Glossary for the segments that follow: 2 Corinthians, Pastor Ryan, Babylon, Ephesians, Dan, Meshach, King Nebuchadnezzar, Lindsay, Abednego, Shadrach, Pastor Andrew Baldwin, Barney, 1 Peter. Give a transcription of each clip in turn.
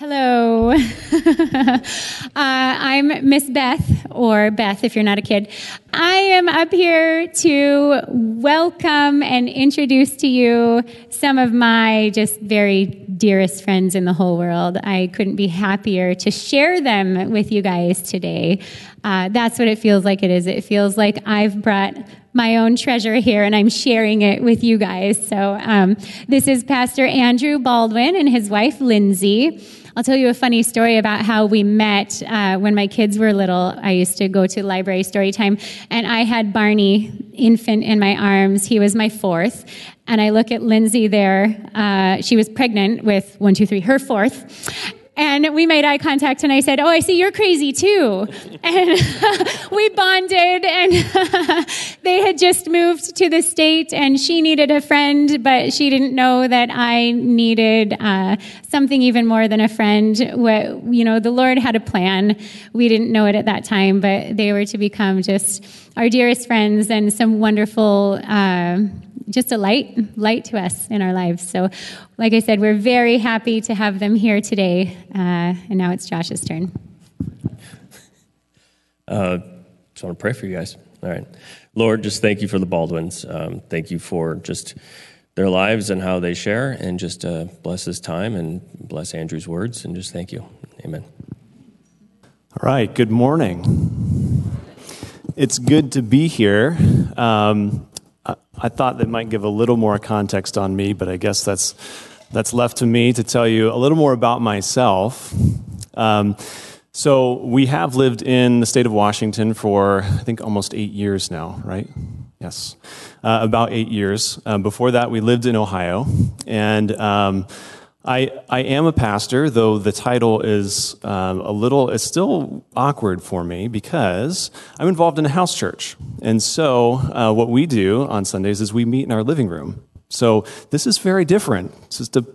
Hello. I'm Miss Beth, or Beth if you're not a kid. I am up here to welcome and introduce to you some of my just very dearest friends in the whole world. I couldn't be happier to share them with you guys today. That's what it feels like it is. It feels like I've brought my own treasure here, and I'm sharing it with you guys. So this is Pastor Andrew Baldwin and his wife, Lindsay. I'll tell you a funny story about how we met when my kids were little. I used to go to library story time, and I had Barney, infant, in my arms. He was my fourth. And I look at Lindsay there. She was pregnant with one, two, three, her fourth. And we made eye contact, and I said, "Oh, I see you're crazy too." And we bonded, and they had just moved to the state, and she needed a friend, but she didn't know that I needed something even more than a friend. You know, the Lord had a plan. We didn't know it at that time, but they were to become just our dearest friends and some wonderful just a light to us in our lives. So, like I said, we're very happy to have them here today. And now it's Josh's turn. Just want to pray for you guys. All right. Lord, just thank you for the Baldwins. Thank you for just their lives and how they share. And just bless this time and bless Andrew's words. And just thank you. Amen. All right. Good morning. It's good to be here. I thought that might give a little more context on me, but I guess that's left to me to tell you a little more about myself. So we have lived in the state of Washington for, I think, almost 8 years now, right? Yes, about 8 years. Before that, we lived in Ohio, and I am a pastor, though the title is it's still awkward for me because I'm involved in a house church. And so what we do on Sundays is we meet in our living room. So this is very different. It's just a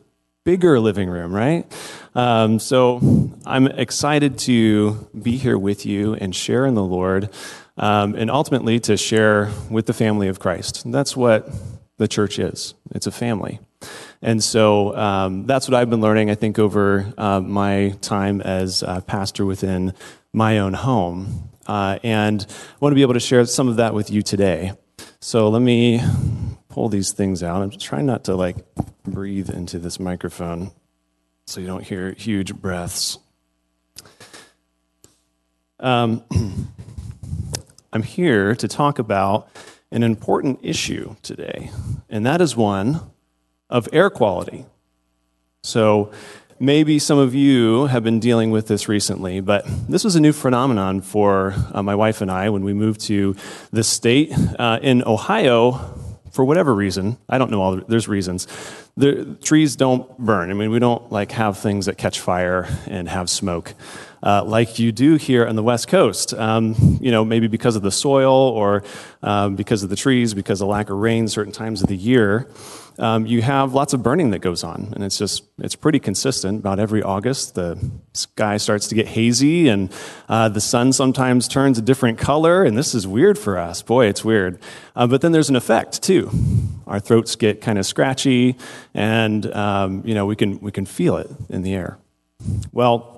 bigger living room, right? So I'm excited to be here with you and share in the Lord and ultimately to share with the family of Christ. And that's what the church is. It's a family. And so that's what I've been learning, I think, over my time as a pastor within my own home. And I want to be able to share some of that with you today. So let me pull these things out. I'm trying not to, breathe into this microphone so you don't hear huge breaths. I'm here to talk about an important issue today, and that is one of air quality. So maybe some of you have been dealing with this recently, but this was a new phenomenon for my wife and I when we moved to this state in Ohio. For whatever reason, I don't know all. There's reasons. The trees don't burn. I mean, we don't have things that catch fire and have smoke like you do here on the West Coast. Maybe because of the soil or because of the trees, because of lack of rain certain times of the year, you have lots of burning that goes on, and it's pretty consistent. About every August, the sky starts to get hazy, and the sun sometimes turns a different color. And this is weird for us. Boy, it's weird. But then there's an effect too. Our throats get kind of scratchy, and we can feel it in the air. Well,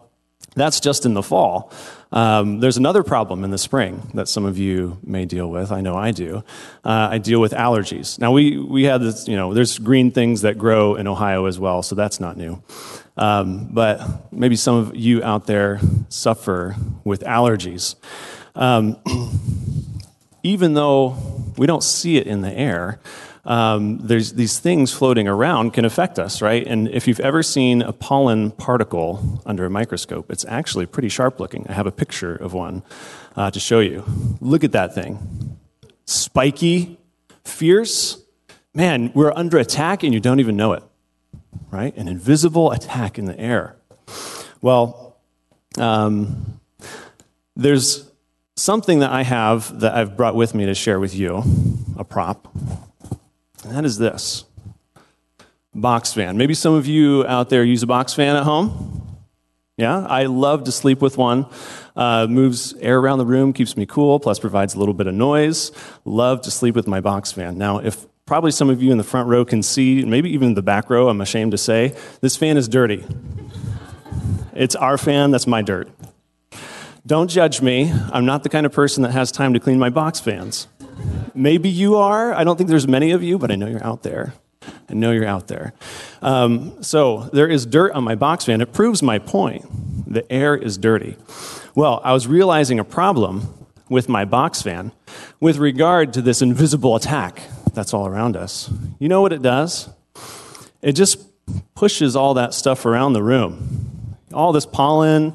that's just in the fall. There's another problem in the spring that some of you may deal with. I know I do. I deal with allergies. Now we have this. There's green things that grow in Ohio as well, so that's not new. But maybe some of you out there suffer with allergies. Even though we don't see it in the air, there's these things floating around can affect us, right? And if you've ever seen a pollen particle under a microscope, it's actually pretty sharp looking. I have a picture of one to show you. Look at that thing. Spiky, fierce. Man, we're under attack and you don't even know it, right? An invisible attack in the air. Well, there's something that I have that I've brought with me to share with you, a prop, and that is this box fan. Maybe some of you out there use a box fan at home. Yeah, I love to sleep with one. Moves air around the room, keeps me cool, plus provides a little bit of noise. Love to sleep with my box fan. Now, if probably some of you in the front row can see, maybe even the back row, I'm ashamed to say, this fan is dirty. It's our fan. That's my dirt. Don't judge me. I'm not the kind of person that has time to clean my box fans. Maybe you are. I don't think there's many of you, but I know you're out there. I know you're out there. So there is dirt on my box fan. It proves my point. The air is dirty. Well, I was realizing a problem with my box fan with regard to this invisible attack that's all around us. You know what it does? It just pushes all that stuff around the room. All this pollen,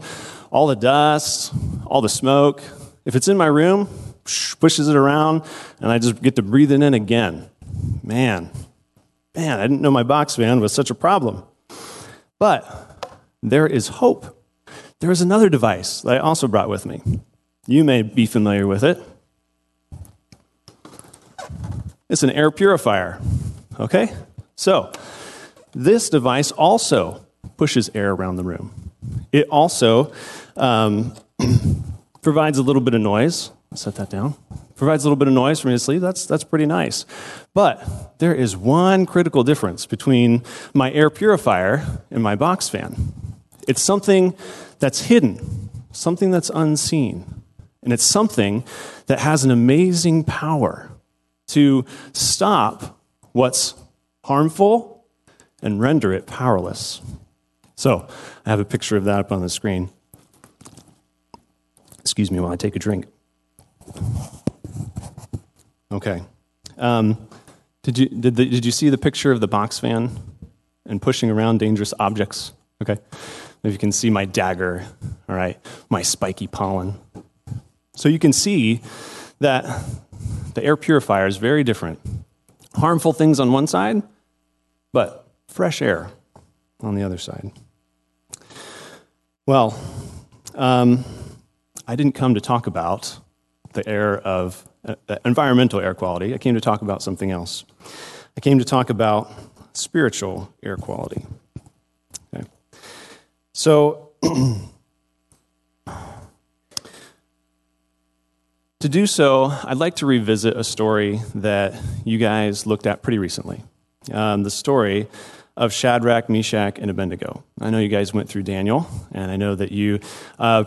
all the dust, all the smoke. If it's in my room, pushes it around, and I just get to breathe it in again. Man, I didn't know my box fan was such a problem. But there is hope. There is another device that I also brought with me. You may be familiar with it. It's an air purifier, okay? So this device also pushes air around the room. It also provides a little bit of noise. I'll set that down. Provides a little bit of noise for me to sleep. That's pretty nice. But there is one critical difference between my air purifier and my box fan. It's something that's hidden, something that's unseen, and it's something that has an amazing power to stop what's harmful and render it powerless. So I have a picture of that up on the screen. Excuse me while I take a drink. Okay. Did you see the picture of the box fan and pushing around dangerous objects? Okay. If you can see my dagger, all right, my spiky pollen. So you can see that the air purifier is very different. Harmful things on one side, but fresh air on the other side. Well, I didn't come to talk about the air of environmental air quality. I came to talk about something else. I came to talk about spiritual air quality. Okay. So, to do so, I'd like to revisit a story that you guys looked at pretty recently. The story of Shadrach, Meshach, and Abednego. I know you guys went through Daniel, and I know that you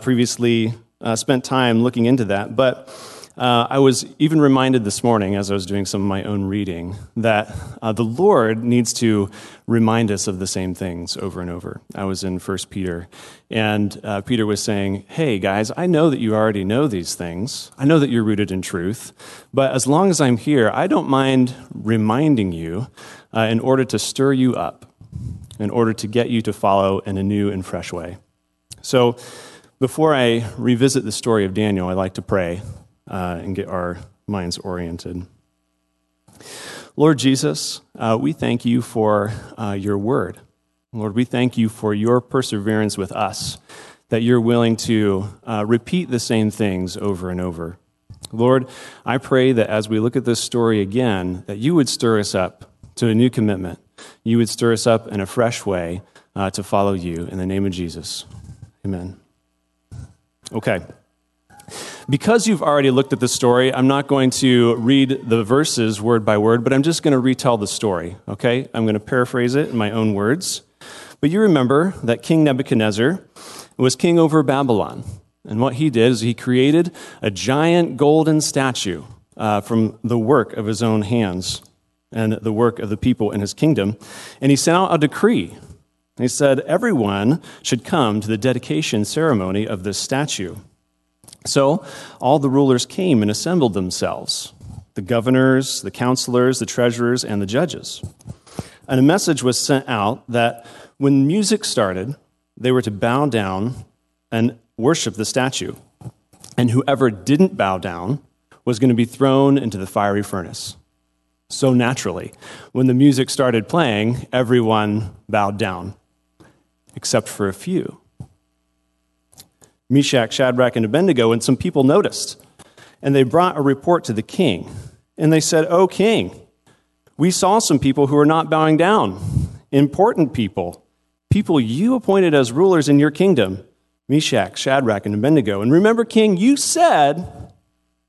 previously spent time looking into that, but I was even reminded this morning as I was doing some of my own reading that the Lord needs to remind us of the same things over and over. I was in 1 Peter, and Peter was saying, hey, guys, I know that you already know these things. I know that you're rooted in truth, but as long as I'm here, I don't mind reminding you in order to stir you up, in order to get you to follow in a new and fresh way. So before I revisit the story of Daniel, I'd like to pray and get our minds oriented. Lord Jesus, we thank you for your word. Lord, we thank you for your perseverance with us, that you're willing to repeat the same things over and over. Lord, I pray that as we look at this story again, that you would stir us up to a new commitment. You would stir us up in a fresh way to follow you. In the name of Jesus, amen. Okay. Because you've already looked at the story, I'm not going to read the verses word by word, but I'm just going to retell the story, okay? I'm going to paraphrase it in my own words. But you remember that King Nebuchadnezzar was king over Babylon. And what he did is he created a giant golden statue from the work of his own hands and the work of the people in his kingdom. And he sent out a decree. And he said, everyone should come to the dedication ceremony of this statue. So all the rulers came and assembled themselves, the governors, the counselors, the treasurers, and the judges. And a message was sent out that when music started, they were to bow down and worship the statue. And whoever didn't bow down was going to be thrown into the fiery furnace. So naturally, when the music started playing, everyone bowed down, except for a few. Meshach, Shadrach, and Abednego, and some people noticed. And they brought a report to the king. And they said, "Oh, king, we saw some people who are not bowing down, important people, people you appointed as rulers in your kingdom, Meshach, Shadrach, and Abednego. And remember, king, you said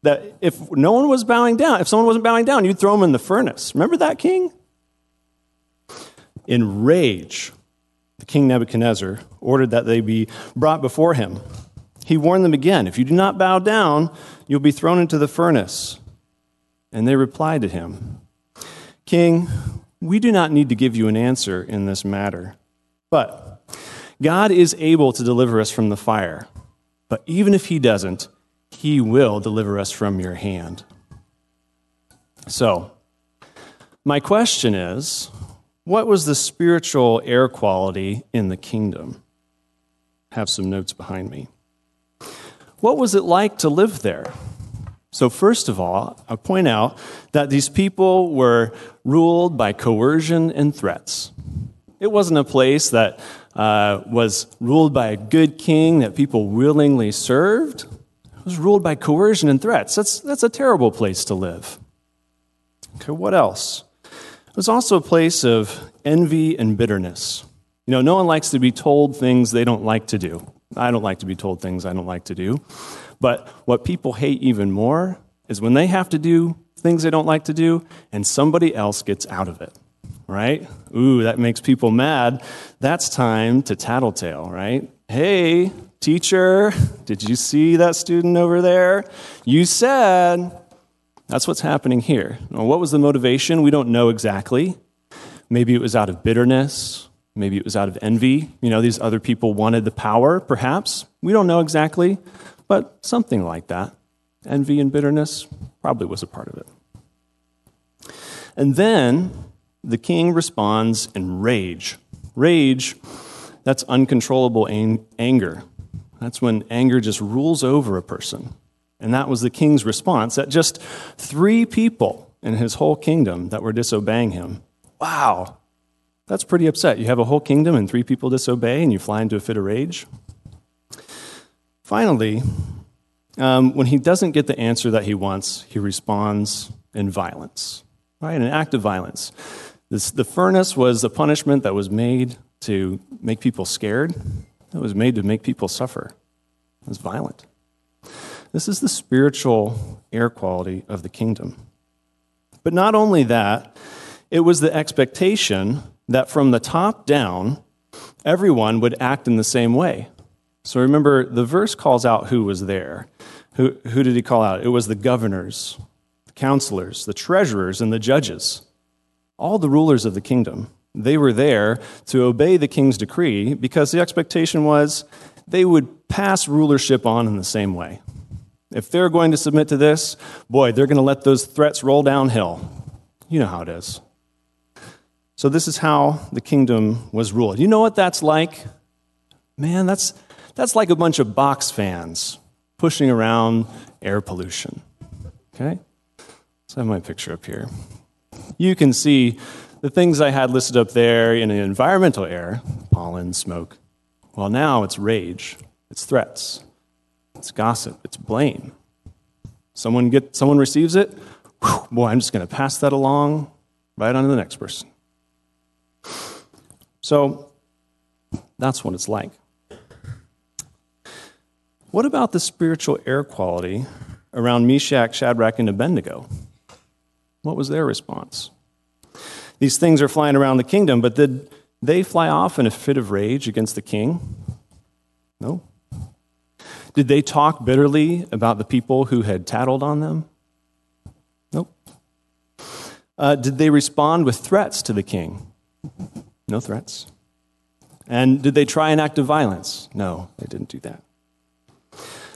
that if no one was bowing down, if someone wasn't bowing down, you'd throw them in the furnace. Remember that, king?" In rage, the King Nebuchadnezzar ordered that they be brought before him. He warned them again, if you do not bow down, you'll be thrown into the furnace. And they replied to him, King, we do not need to give you an answer in this matter, but God is able to deliver us from the fire. But even if he doesn't, he will deliver us from your hand. So, my question is, what was the spiritual air quality in the kingdom? I have some notes behind me. What was it like to live there? So first of all, I'll point out that these people were ruled by coercion and threats. It wasn't a place that was ruled by a good king that people willingly served. It was ruled by coercion and threats. That's a terrible place to live. Okay, what else? It was also a place of envy and bitterness. You know, no one likes to be told things they don't like to do. I don't like to be told things I don't like to do. But what people hate even more is when they have to do things they don't like to do and somebody else gets out of it, right? Ooh, that makes people mad. That's time to tattletale, right? Hey, teacher, did you see that student over there? You said... That's what's happening here. What was the motivation? We don't know exactly. Maybe it was out of bitterness. Maybe it was out of envy. You know, these other people wanted the power, perhaps. We don't know exactly, but something like that. Envy and bitterness probably was a part of it. And then the king responds in rage. Rage, that's uncontrollable anger. That's when anger just rules over a person. And that was the king's response at just 3 people in his whole kingdom that were disobeying him. Wow, that's pretty upset. You have a whole kingdom and 3 people disobey and you fly into a fit of rage. Finally, when he doesn't get the answer that he wants, he responds in violence, right? An act of violence. The furnace was the punishment that was made to make people scared. It was made to make people suffer. It was violent. This is the spiritual air quality of the kingdom. But not only that, it was the expectation that from the top down, everyone would act in the same way. So remember, the verse calls out who was there. Who did he call out? It was the governors, the counselors, the treasurers, and the judges. All the rulers of the kingdom. They were there to obey the king's decree because the expectation was they would pass rulership on in the same way. If they're going to submit to this, boy, they're going to let those threats roll downhill. You know how it is. So this is how the kingdom was ruled. You know what that's like? Man, that's like a bunch of box fans pushing around air pollution. Okay? So I have my picture up here. You can see the things I had listed up there in an environmental air, pollen, smoke. Well, now it's rage. It's threats. It's gossip. It's blame. Someone receives it. Whew, boy, I'm just going to pass that along right on to the next person. So that's what it's like. What about the spiritual air quality around Meshach, Shadrach, and Abednego? What was their response? These things are flying around the kingdom, but did they fly off in a fit of rage against the king? No. Did they talk bitterly about the people who had tattled on them? Nope. Did they respond with threats to the king? No threats. And did they try an act of violence? No, they didn't do that.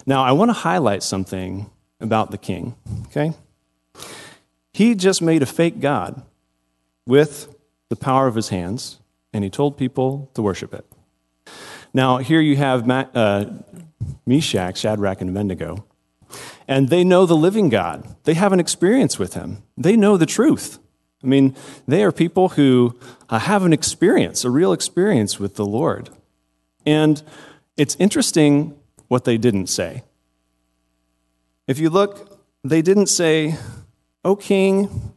Now, I want to highlight something about the king, okay? He just made a fake god with the power of his hands, and he told people to worship it. Now, here you have Meshach, Shadrach, and Abednego. And they know the living God. They have an experience with him. They know the truth. I mean, they are people who have an experience, a real experience with the Lord. And it's interesting what they didn't say. If you look, they didn't say, "Oh, King,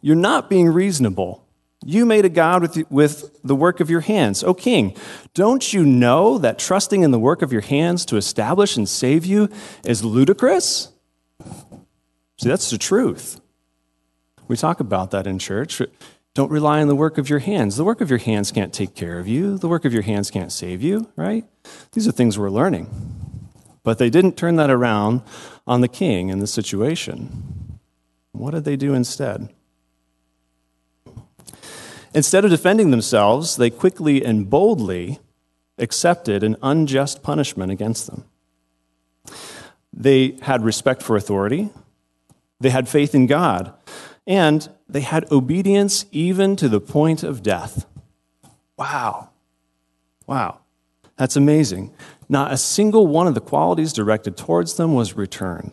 you're not being reasonable. You made a god with the work of your hands. O king, don't you know that trusting in the work of your hands to establish and save you is ludicrous?" See, that's the truth. We talk about that in church. Don't rely on the work of your hands. The work of your hands can't take care of you. The work of your hands can't save you, right? These are things we're learning. But they didn't turn that around on the king in the situation. What did they do instead? Instead of defending themselves, they quickly and boldly accepted an unjust punishment against them. They had respect for authority. They had faith in God. And they had obedience even to the point of death. Wow. Wow. That's amazing. Not a single one of the qualities directed towards them was returned,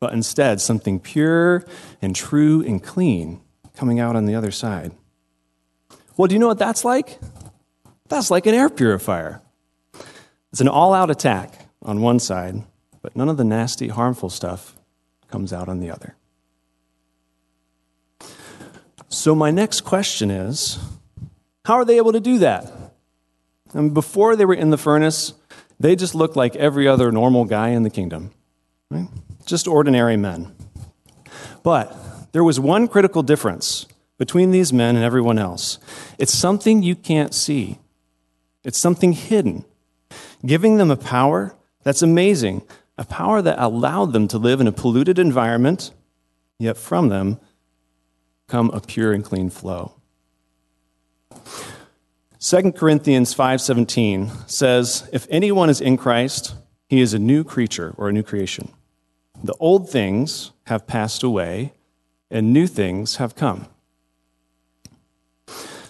but instead something pure and true and clean coming out on the other side. Well, do you know what that's like? That's like an air purifier. It's an all-out attack on one side, but none of the nasty, harmful stuff comes out on the other. So my next question is, how are they able to do that? And before they were in the furnace, they just looked like every other normal guy in the kingdom, right? Just ordinary men. But there was one critical difference between these men and everyone else. It's something you can't see. It's something hidden, giving them a power that's amazing, a power that allowed them to live in a polluted environment, yet from them come a pure and clean flow. 2 Corinthians 5:17 says, if anyone is in Christ, he is a new creature or a new creation. The old things have passed away and new things have come.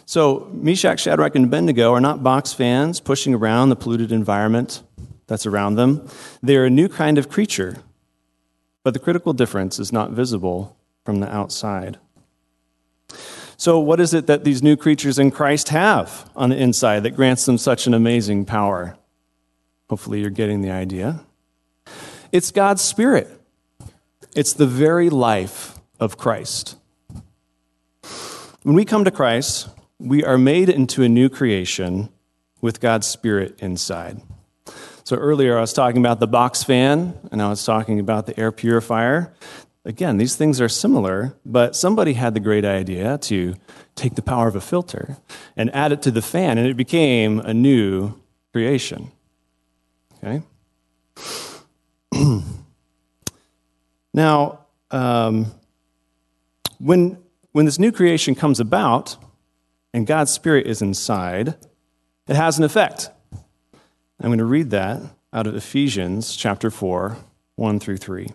So Meshach, Shadrach, and Abednego are not box fans pushing around the polluted environment that's around them. They are a new kind of creature, but the critical difference is not visible from the outside. So what is it that these new creatures in Christ have on the inside that grants them such an amazing power? Hopefully you're getting the idea. It's God's Spirit. It's the very life of Christ. When we come to Christ, we are made into a new creation with God's Spirit inside. So earlier I was talking about the box fan, and I was talking about the air purifier. Again, these things are similar, but somebody had the great idea to take the power of a filter and add it to the fan, and it became a new creation. Okay? Now, when this new creation comes about and God's Spirit is inside, it has an effect. I'm going to read that out of Ephesians chapter 4, 1 through 3.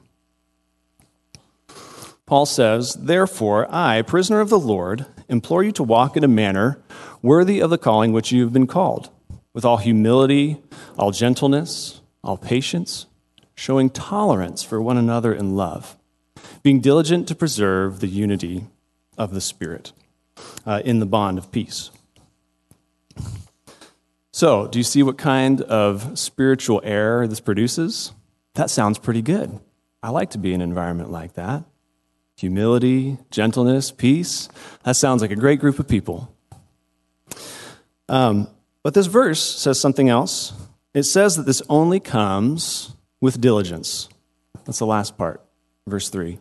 Paul says, therefore, I, prisoner of the Lord, implore you to walk in a manner worthy of the calling which you have been called, with all humility, all gentleness, all patience, showing tolerance for one another in love, being diligent to preserve the unity of the Spirit in the bond of peace. So, do you see what kind of spiritual air this produces? That sounds pretty good. I like to be in an environment like that. Humility, gentleness, peace. That sounds like a great group of people. But this verse says something else. It says that this only comes with diligence. That's the last part, verse 3.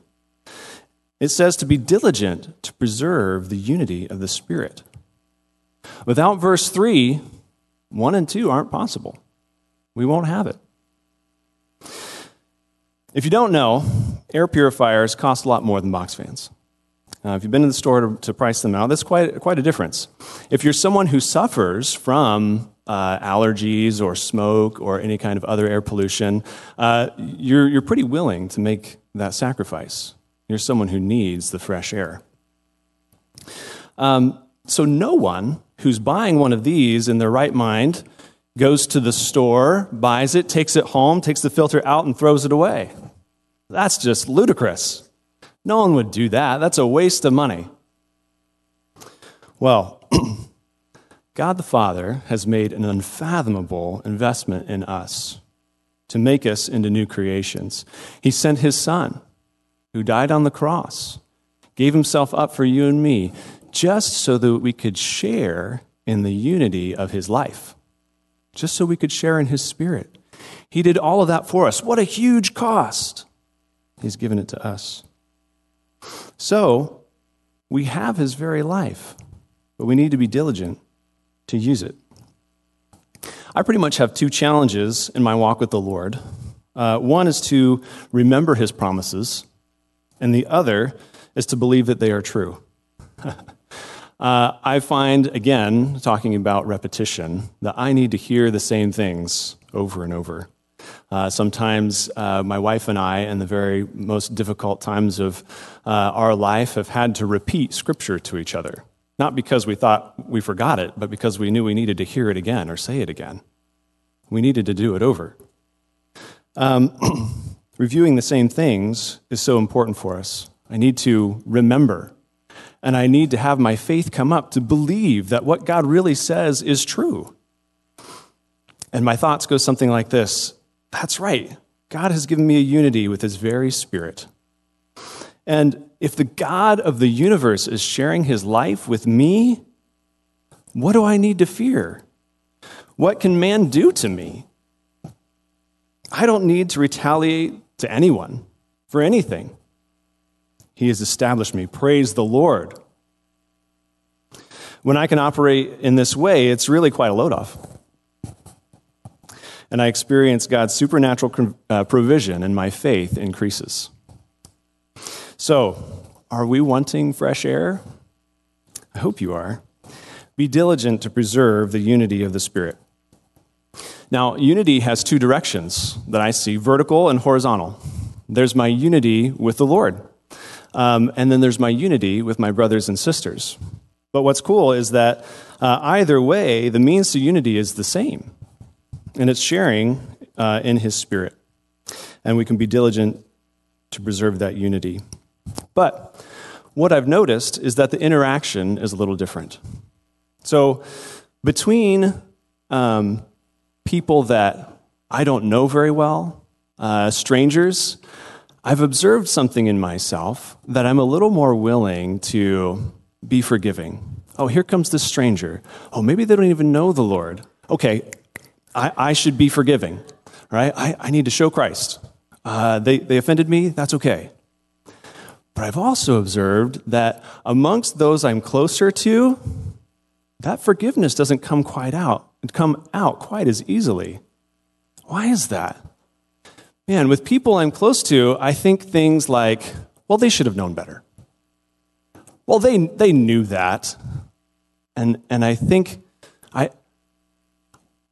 It says to be diligent to preserve the unity of the Spirit. Without verse 3, 1 and 2 aren't possible. We won't have it. If you don't know, air purifiers cost a lot more than box fans. If you've been to the store to price them out, that's quite a difference. If you're someone who suffers from allergies or smoke or any kind of other air pollution, you're pretty willing to make that sacrifice. You're someone who needs the fresh air. So no one who's buying one of these in their right mind goes to the store, buys it, takes it home, takes the filter out, and throws it away. That's just ludicrous. No one would do that. That's a waste of money. Well, God the Father has made an unfathomable investment in us to make us into new creations. He sent His Son, who died on the cross, gave Himself up for you and me, just so that we could share in the unity of His life, just so we could share in His Spirit. He did all of that for us. What a huge cost! He's given it to us. So, We have his very life, but we need to be diligent to use it. I pretty much have two challenges in my walk with the Lord. One is to remember his promises, and the other is to believe that they are true. I find, again, talking about repetition, that I need to hear the same things over and over. Sometimes my wife and I, in the very most difficult times of our life, have had to repeat Scripture to each other. Not because we thought we forgot it, but because we knew we needed to hear it again or say it again. We needed to do it over. Reviewing the same things is so important for us. I need to remember, and I need to have my faith come up to believe that what God really says is true. And my thoughts go something like this: that's right. God has given me a unity with his very Spirit. And if the God of the universe is sharing his life with me, what do I need to fear? What can man do to me? I don't need to retaliate to anyone for anything. He has established me. Praise the Lord. When I can operate in this way, it's really quite a load off. And I experience God's supernatural provision, and my faith increases. So, are we wanting fresh air? I hope you are. Be diligent to preserve the unity of the Spirit. Now, unity has two directions that I see, vertical and horizontal. There's my unity with the Lord, and then there's my unity with my brothers and sisters. But what's cool is that either way, the means to unity is the same, and it's sharing in his Spirit. And we can be diligent to preserve that unity. But what I've noticed is that the interaction is a little different. So between people that I don't know very well, strangers, I've observed something in myself that I'm a little more willing to be forgiving. Oh, here comes this stranger. Oh, maybe they don't even know the Lord. Okay, I should be forgiving, right? I need to show Christ. They offended me, that's okay. But I've also observed that amongst those I'm closer to, that forgiveness doesn't come out quite as easily. Why is that? Man, with people I'm close to, I think things like, well, they should have known better. Well, they knew that. And I think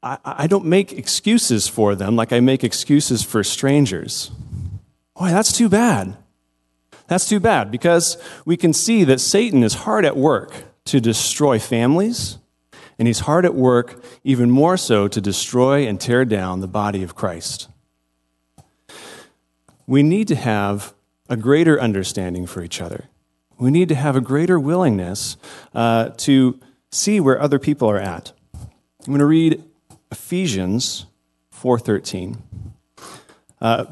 I don't make excuses for them like I make excuses for strangers. Boy, that's too bad. That's too bad, because we can see that Satan is hard at work to destroy families, and he's hard at work even more so to destroy and tear down the body of Christ. We need to have a greater understanding for each other. We need to have a greater willingness to see where other people are at. I'm going to read Ephesians 4:13.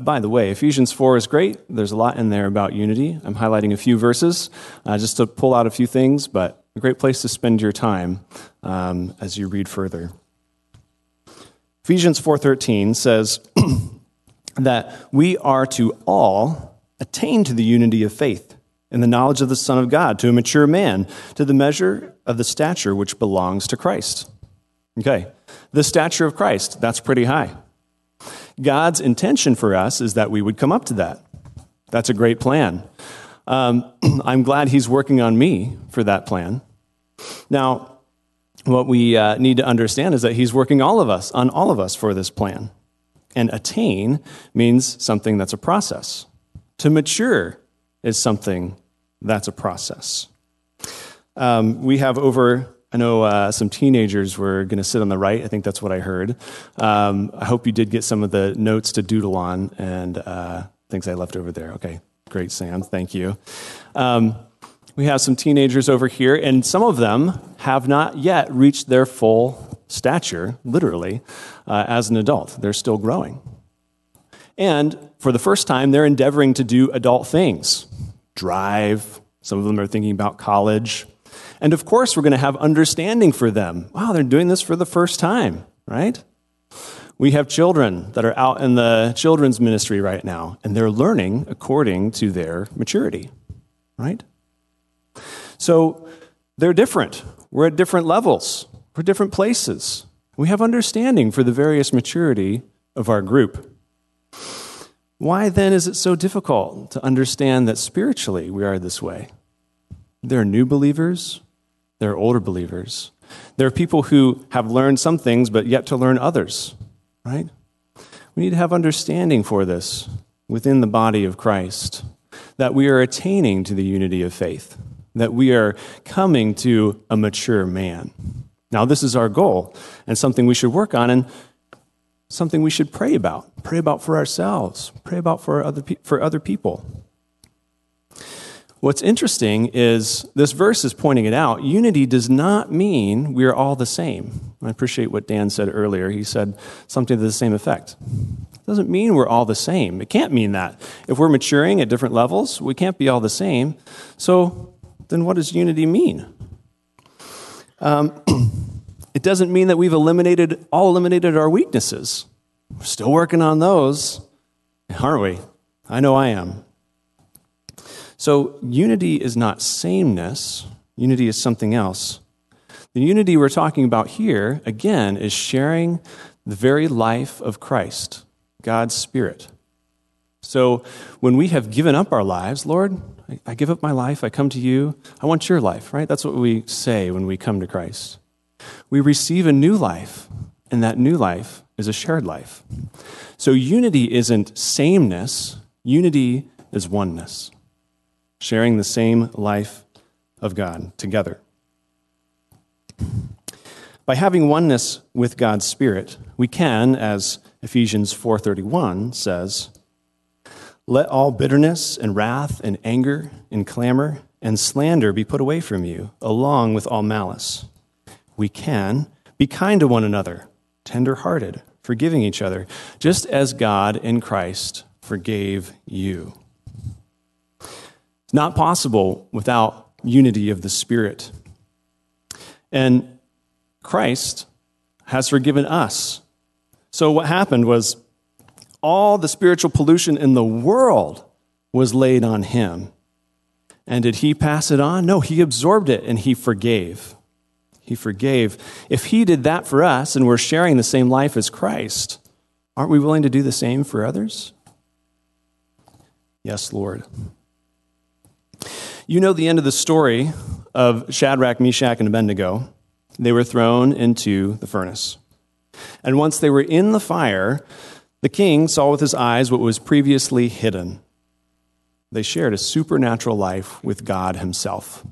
By the way, Ephesians 4 is great. There's a lot in there about unity. I'm highlighting a few verses just to pull out a few things, but a great place to spend your time as you read further. Ephesians 4:13 says that we are to all attain to the unity of faith and the knowledge of the Son of God, to a mature man, to the measure of the stature which belongs to Christ. Okay. The stature of Christ, that's pretty high. God's intention for us is that we would come up to that. That's a great plan. I'm glad he's working on me for that plan. Now, what we need to understand is that he's working on all of us for this plan. And attain means something that's a process. To mature is something that's a process. We have over... I know some teenagers were going to sit on the right. I think that's what I heard. I hope you did get some of the notes to doodle on and things I left over there. Okay, great, Sam. Thank you. We have some teenagers over here, and some of them have not yet reached their full stature, literally, as an adult. They're still growing. And for the first time, they're endeavoring to do adult things. Drive. Some of them are thinking about college. And of course, we're going to have understanding for them. Wow, they're doing this for the first time, right? We have children that are out in the children's ministry right now, and they're learning according to their maturity, right? So they're different. We're at different levels. We're at different places. We have understanding for the various maturity of our group. Why then is it so difficult to understand that spiritually we are this way? There are new believers. There are older believers. There are people who have learned some things but yet to learn others, right? We need to have understanding for this within the body of Christ, that we are attaining to the unity of faith, that we are coming to a mature man. Now, this is our goal and something we should work on and something we should pray about. Pray about for ourselves. Pray about for other people. What's interesting is this verse is pointing it out. Unity does not mean we're all the same. I appreciate what Dan said earlier. He said something to the same effect. It doesn't mean we're all the same. It can't mean that. If we're maturing at different levels, we can't be all the same. So then what does unity mean? It doesn't mean that we've eliminated our weaknesses. We're still working on those, aren't we? I know I am. So unity is not sameness. Unity is something else. The unity we're talking about here, again, is sharing the very life of Christ, God's Spirit. So when we have given up our lives, Lord, I give up my life, I come to you, I want your life, right? That's what we say when we come to Christ. We receive a new life, and that new life is a shared life. So unity isn't sameness. Unity is oneness. Sharing the same life of God together. By having oneness with God's Spirit, we can, as Ephesians 4:31 says, let all bitterness and wrath and anger and clamor and slander be put away from you, along with all malice. We can be kind to one another, tender-hearted, forgiving each other, just as God in Christ forgave you. Not possible without unity of the Spirit. And Christ has forgiven us. So what happened was all the spiritual pollution in the world was laid on him. And did he pass it on? No, he absorbed it and he forgave. He forgave. If he did that for us and we're sharing the same life as Christ, aren't we willing to do the same for others? Yes, Lord. You know the end of the story of Shadrach, Meshach, and Abednego. They were thrown into the furnace. And once they were in the fire, the king saw with his eyes what was previously hidden. They shared a supernatural life with God himself.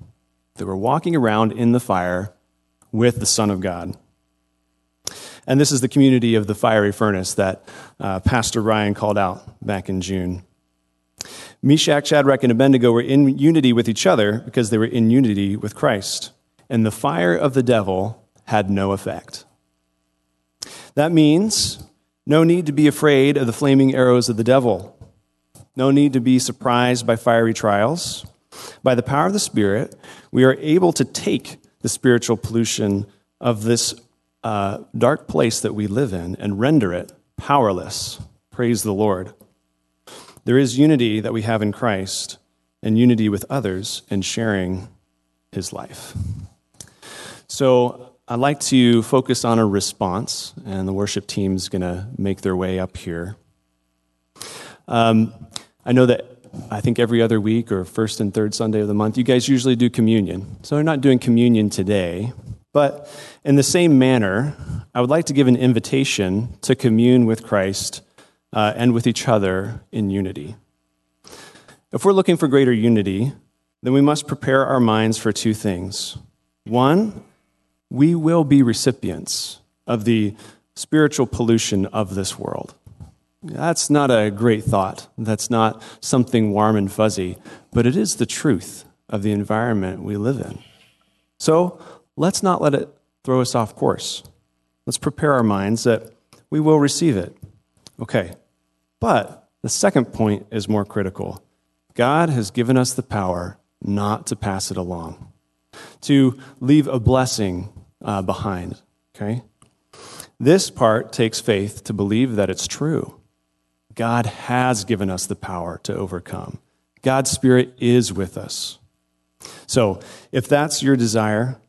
They were walking around in the fire with the Son of God. And this is the community of the fiery furnace that Pastor Ryan called out back in June. Meshach, Shadrach, and Abednego were in unity with each other because they were in unity with Christ, and the fire of the devil had no effect. That means no need to be afraid of the flaming arrows of the devil, no need to be surprised by fiery trials. By the power of the Spirit, we are able to take the spiritual pollution of this dark place that we live in and render it powerless. Praise the Lord. There is unity that we have in Christ and unity with others in sharing his life. So I'd like to focus on a response, and the worship team's going to make their way up here. I know that I think every other week or first and third Sunday of the month, you guys usually do communion. So we're not doing communion today, but in the same manner, I would like to give an invitation to commune with Christ and with each other in unity. If we're looking for greater unity, then we must prepare our minds for two things. One, we will be recipients of the spiritual pollution of this world. That's not a great thought. That's not something warm and fuzzy, but it is the truth of the environment we live in. So let's not let it throw us off course. Let's prepare our minds that we will receive it. Okay, but the second point is more critical. God has given us the power not to pass it along, to leave a blessing behind, okay? This part takes faith to believe that it's true. God has given us the power to overcome. God's Spirit is with us. So if that's your desire,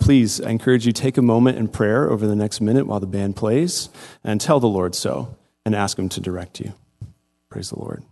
please, I encourage you, take a moment in prayer over the next minute while the band plays and tell the Lord so and ask him to direct you. Praise the Lord.